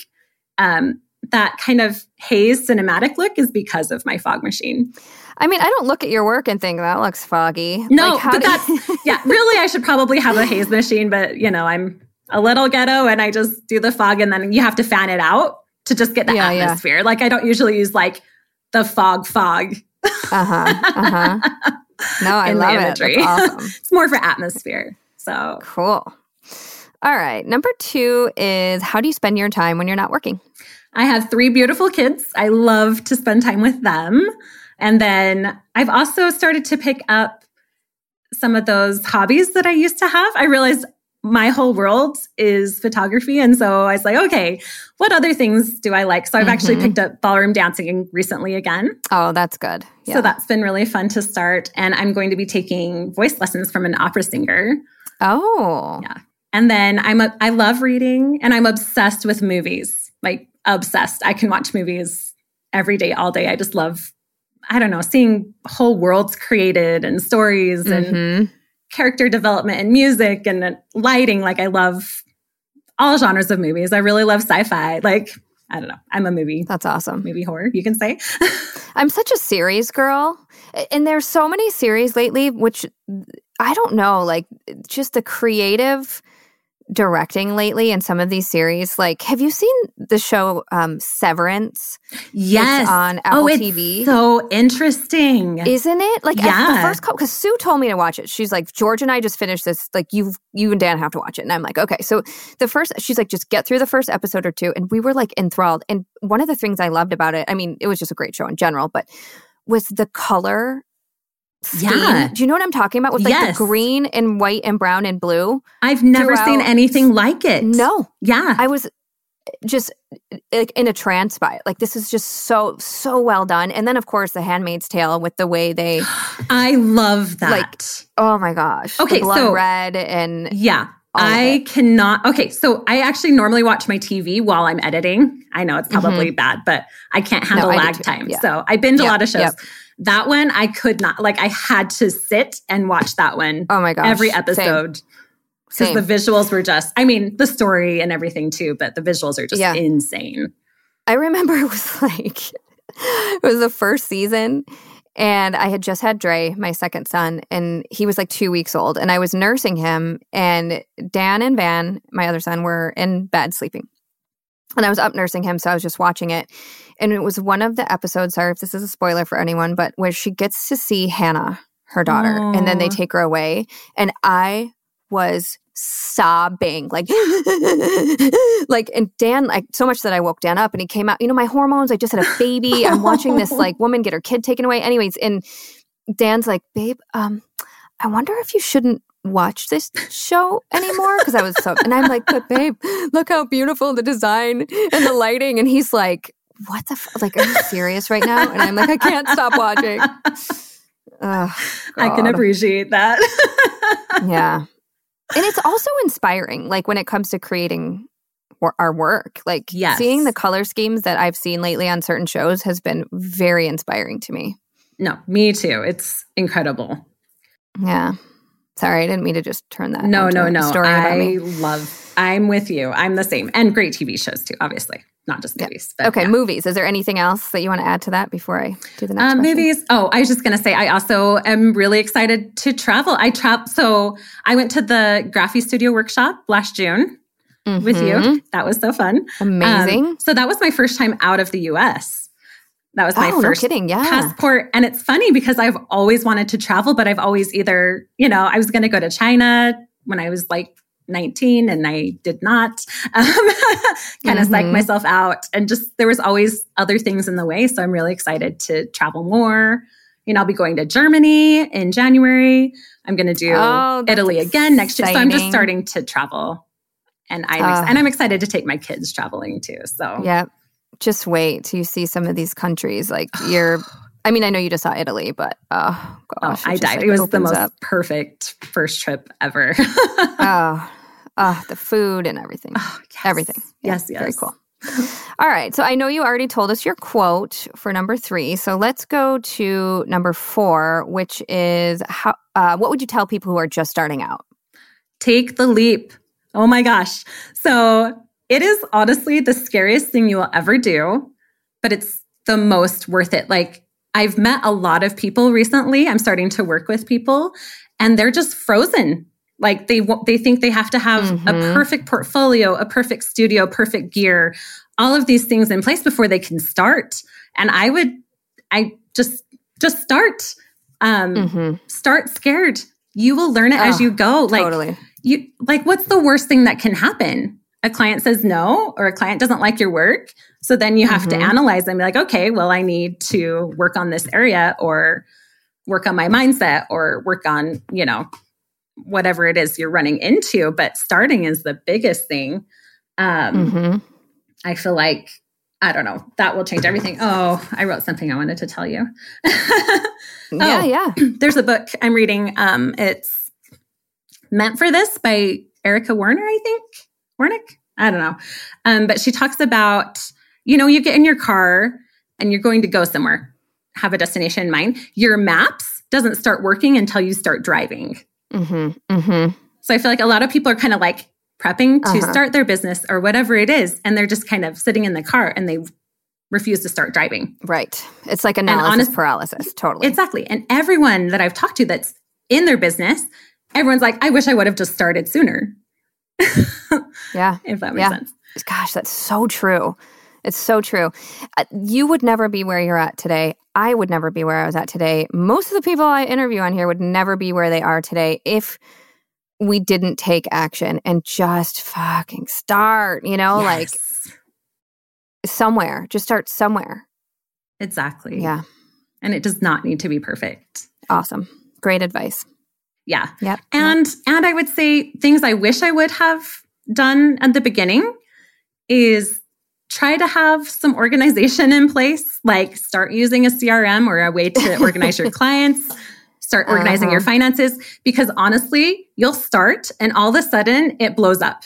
um, that kind of haze cinematic look is because of my fog machine. I mean, I don't look at your work and think, that looks foggy. No, like, but do- that's, yeah, really, I should probably have a haze machine, but, you know, I'm a little ghetto and I just do the fog and then you have to fan it out to just get the yeah, atmosphere. Yeah. Like, I don't usually use, like, the fog fog. Uh-huh, uh-huh. No, I love it. That's awesome. It's more for atmosphere, so. Cool. All right, number two is, how do you spend your time when you're not working? I have three beautiful kids. I love to spend time with them. And then I've also started to pick up some of those hobbies that I used to have. I realized my whole world is photography. And so I was like, okay, what other things do I like? So I've mm-hmm. actually picked up ballroom dancing recently again. Oh, that's good. Yeah. So that's been really fun to start. And I'm going to be taking voice lessons from an opera singer. Oh. Yeah. And then I'm a, I love reading and I'm obsessed with movies. Like, obsessed. I can watch movies every day, all day. I just love, I don't know, seeing whole worlds created and stories mm-hmm. and character development and music and lighting. Like, I love all genres of movies. I really love sci-fi. Like, I don't know. I'm a movie. That's awesome. Movie horror, you can say. I'm such a series girl. And there's so many series lately, which I don't know, like, just the creative directing lately in some of these series. Like, have you seen the show um, Severance? Yes. It's on Apple oh, it's T V. So interesting. Isn't it? Like, yeah. The first couple, because Sue told me to watch it. She's like, George and I just finished this. Like, you you and Dan have to watch it. And I'm like, okay. So the first, she's like, just get through the first episode or two. And we were like enthralled. And one of the things I loved about it, I mean, it was just a great show in general, but was the color scheme. Yeah. Do you know what I'm talking about? With like yes. the green and white and brown and blue. I've never throughout. seen anything like it. No. Yeah. I was just like in a trance by it. Like, this is just so, so well done. And then of course The Handmaid's Tale with the way they I love that. Like, oh my gosh. Okay. The blood so red and yeah. I cannot. Okay. So I actually normally watch my T V while I'm editing. I know it's probably mm-hmm. bad, but I can't handle no, lag time. Yeah. So I binge yep, a lot of shows. Yep. That one, I could not. Like, I had to sit and watch that one. Oh my gosh. Every episode. Because the visuals were just, I mean, the story and everything too, but the visuals are just yeah. insane. I remember it was like, it was the first season. And I had just had Dre, my second son, and he was like two weeks old. And I was nursing him, and Dan and Van, my other son, were in bed sleeping. And I was up nursing him, so I was just watching it. And it was one of the episodes, sorry if this is a spoiler for anyone, but where she gets to see Hannah, her daughter, oh. and then they take her away. And I was sobbing, like, like, and Dan, like, so much that I woke Dan up and he came out, you know, my hormones, I just had a baby. I'm watching this, like, woman get her kid taken away. Anyways, and Dan's like, babe, um, I wonder if you shouldn't watch this show anymore, because I was so, and I'm like, but babe, look how beautiful the design and the lighting. And he's like, what the f-? Like, are you serious right now? And I'm like, I can't stop watching. Oh, I can appreciate that. Yeah. And it's also inspiring, like, when it comes to creating our work, like yes. seeing the color schemes that I've seen lately on certain shows has been very inspiring to me. No, me too. It's incredible. Yeah. Sorry, I didn't mean to just turn that no, into no, no. a story I about me. love, I'm with you. I'm the same. And great T V shows too, obviously. Not just movies. Yep. But okay, yeah. Movies. Is there anything else that you want to add to that before I do the next um, question? Movies. Oh, I was just going to say, I also am really excited to travel. I travel. So I went to the Graphy Studio Workshop last June mm-hmm. with you. That was so fun. Amazing. Um, so that was my first time out of the U S That was my oh, first no kidding. Yeah. passport. And it's funny because I've always wanted to travel, but I've always either, you know, I was going to go to China when I was like nineteen and I did not um, kind of mm-hmm. psych myself out. And just there was always other things in the way. So I'm really excited to travel more. You know, I'll be going to Germany in January. I'm going to do oh, Italy again next year. So I'm just starting to travel. And I'm, uh, ex- and I'm excited to take my kids traveling too. So yeah. Just wait till you see some of these countries. Like you're, I mean, I know you just saw Italy, but oh gosh, oh, I died. Like, it was the most up. perfect first trip ever. oh, oh, the food and everything, oh, yes. everything. Yeah, yes, yes, very cool. All right, so I know you already told us your quote for number three. So let's go to number four, which is how. Uh, what would you tell people who are just starting out? Take the leap. Oh my gosh. So. It is honestly the scariest thing you will ever do, but it's the most worth it. Like I've met a lot of people recently. I'm starting to work with people and they're just frozen. Like they they think they have to have mm-hmm. a perfect portfolio, a perfect studio, perfect gear, all of these things in place before they can start. And I would, I just, just start, um, mm-hmm. start scared. You will learn it oh, as you go. Like totally. you, like what's the worst thing that can happen? A client says no, or a client doesn't like your work. So then you have mm-hmm. to analyze and be like, okay, well, I need to work on this area or work on my mindset or work on, you know, whatever it is you're running into. But starting is the biggest thing. Um, mm-hmm. I feel like, I don't know, that will change everything. Oh, I wrote something I wanted to tell you. oh, yeah, yeah. There's a book I'm reading. Um, it's Meant for This by Erica Warner, I think. Warnick? I don't know. Um, but she talks about, you know, you get in your car and you're going to go somewhere, have a destination in mind. Your maps doesn't start working until you start driving. Mm-hmm, mm-hmm. So I feel like a lot of people are kind of like prepping to uh-huh. start their business or whatever it is. And they're just kind of sitting in the car and they refuse to start driving. Right. It's like analysis honest, paralysis. Totally. Exactly. And everyone that I've talked to that's in their business, everyone's like, I wish I would have just started sooner. yeah. If that makes yeah. sense. Gosh, that's so true. It's so true. You would never be where you're at today. I would never be where I was at today. Most of the people I interview on here would never be where they are today if we didn't take action and just fucking start, you know, yes. like somewhere. Just start somewhere. Exactly. Yeah. And it does not need to be perfect. Awesome. Great advice. Yeah. Yep. And and I would say things I wish I would have done at the beginning is try to have some organization in place, like start using a C R M or a way to organize your clients, start organizing uh-huh. your finances, because honestly, you'll start and all of a sudden it blows up.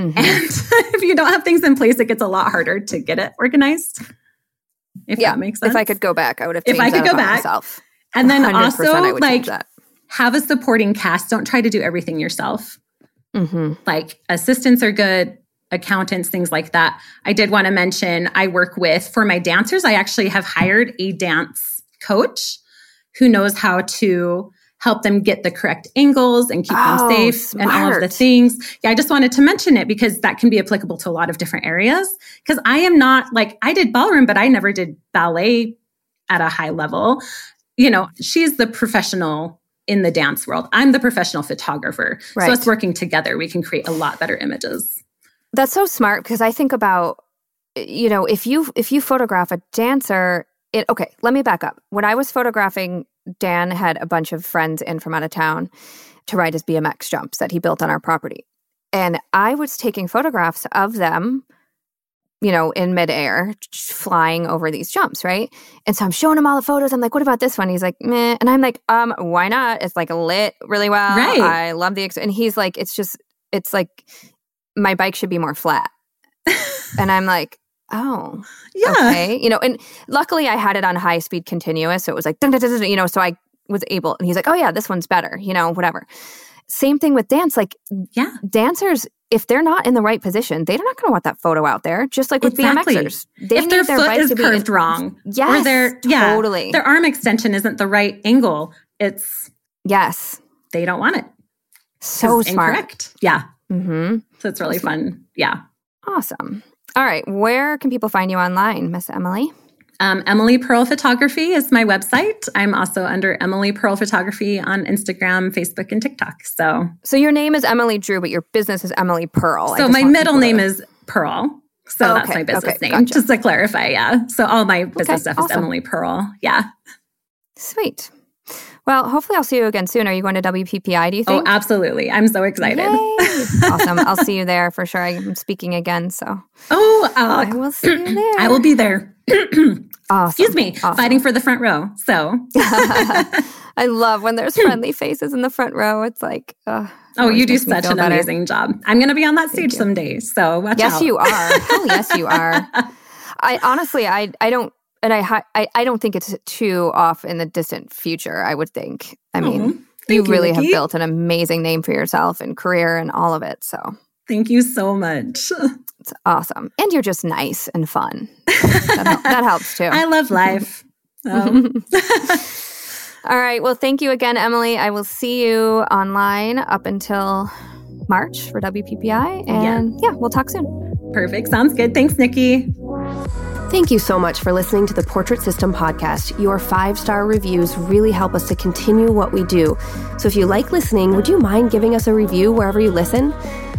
Mm-hmm. And if you don't have things in place, it gets a lot harder to get it organized. If yeah. that makes sense. If I could go back, I would have changed if I could go back myself. And then also like have a supporting cast. Don't try to do everything yourself. Mm-hmm. Like assistants are good, accountants, things like that. I did want to mention I work with, for my dancers, I actually have hired a dance coach who knows how to help them get the correct angles and keep oh, them safe smart. And all of the things. Yeah, I just wanted to mention it because that can be applicable to a lot of different areas. Because I am not like, I did ballroom, but I never did ballet at a high level. You know, she's the professional in the dance world. I'm the professional photographer. Right. So us working together, we can create a lot better images. That's so smart because I think about, you know, if you if you photograph a dancer, it okay, let me back up. When I was photographing, Dan had a bunch of friends in from out of town to ride his B M X jumps that he built on our property. And I was taking photographs of them, you know, in midair, flying over these jumps, right? And so I'm showing him all the photos. I'm like, what about this one? He's like, meh. And I'm like, um, why not? It's like lit really well. Right. I love the, ex-. And he's like, it's just, it's like, my bike should be more flat. And I'm like, oh, yeah, okay. You know, and luckily I had it on high speed continuous. So it was like, dun, dun, dun, dun, you know, so I was able, and he's like, oh yeah, this one's better, you know, whatever. Same thing with dance. Like yeah. dancers, if they're not in the right position, they're not going to want that photo out there. Just like with exactly. BMXers. They if their, their foot is curved in- wrong. Yes, or their, yeah, totally. Their arm extension isn't the right angle. It's... Yes. They don't want it. So smart. Incorrect. Yeah. Mm-hmm. So it's really fun. Yeah. Awesome. All right. Where can people find you online, Miss Emily? Um, Emily Pearl Photography is my website. I'm also under Emily Pearl Photography on Instagram, Facebook, and TikTok. So so your name is Emily Drew, but your business is Emily Pearl. So my middle name to... is Pearl. So oh, that's okay. my business okay. name, gotcha. Just to clarify. Yeah. So all my business okay. stuff awesome. is Emily Pearl. Yeah. Sweet. Well, hopefully I'll see you again soon. Are you going to W P P I, do you think? Oh, absolutely. I'm so excited. Awesome. I'll see you there for sure. I'm speaking again, so. Oh. Uh, I will see you there. I will be there. Awesome. Excuse me. Awesome. Fighting for the front row, so. I love when there's friendly faces in the front row. It's like, uh, oh, you do such an better. amazing job. I'm going to be on that Thank stage you. some days, so watch yes, out. Yes, you are. Hell yes, you are. I honestly, I I don't. And I, I I don't think it's too off in the distant future, I would think. I mean, oh, you, you really Nikki. have built an amazing name for yourself and career and all of it. So thank you so much. It's awesome. And you're just nice and fun. that, that helps too. I love life. So. All right. Well, thank you again, Emily. I will see you online up until March for W P P I. And yeah, yeah we'll talk soon. Perfect. Sounds good. Thanks, Nikki. Thank you so much for listening to the Portrait System Podcast. Your five-star reviews really help us to continue what we do. So if you like listening, would you mind giving us a review wherever you listen?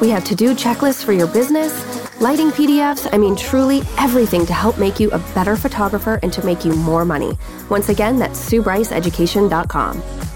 We have to-do checklists for your business, lighting P D Fs, I mean truly everything to help make you a better photographer and to make you more money. Once again, that's sue bryce education dot com.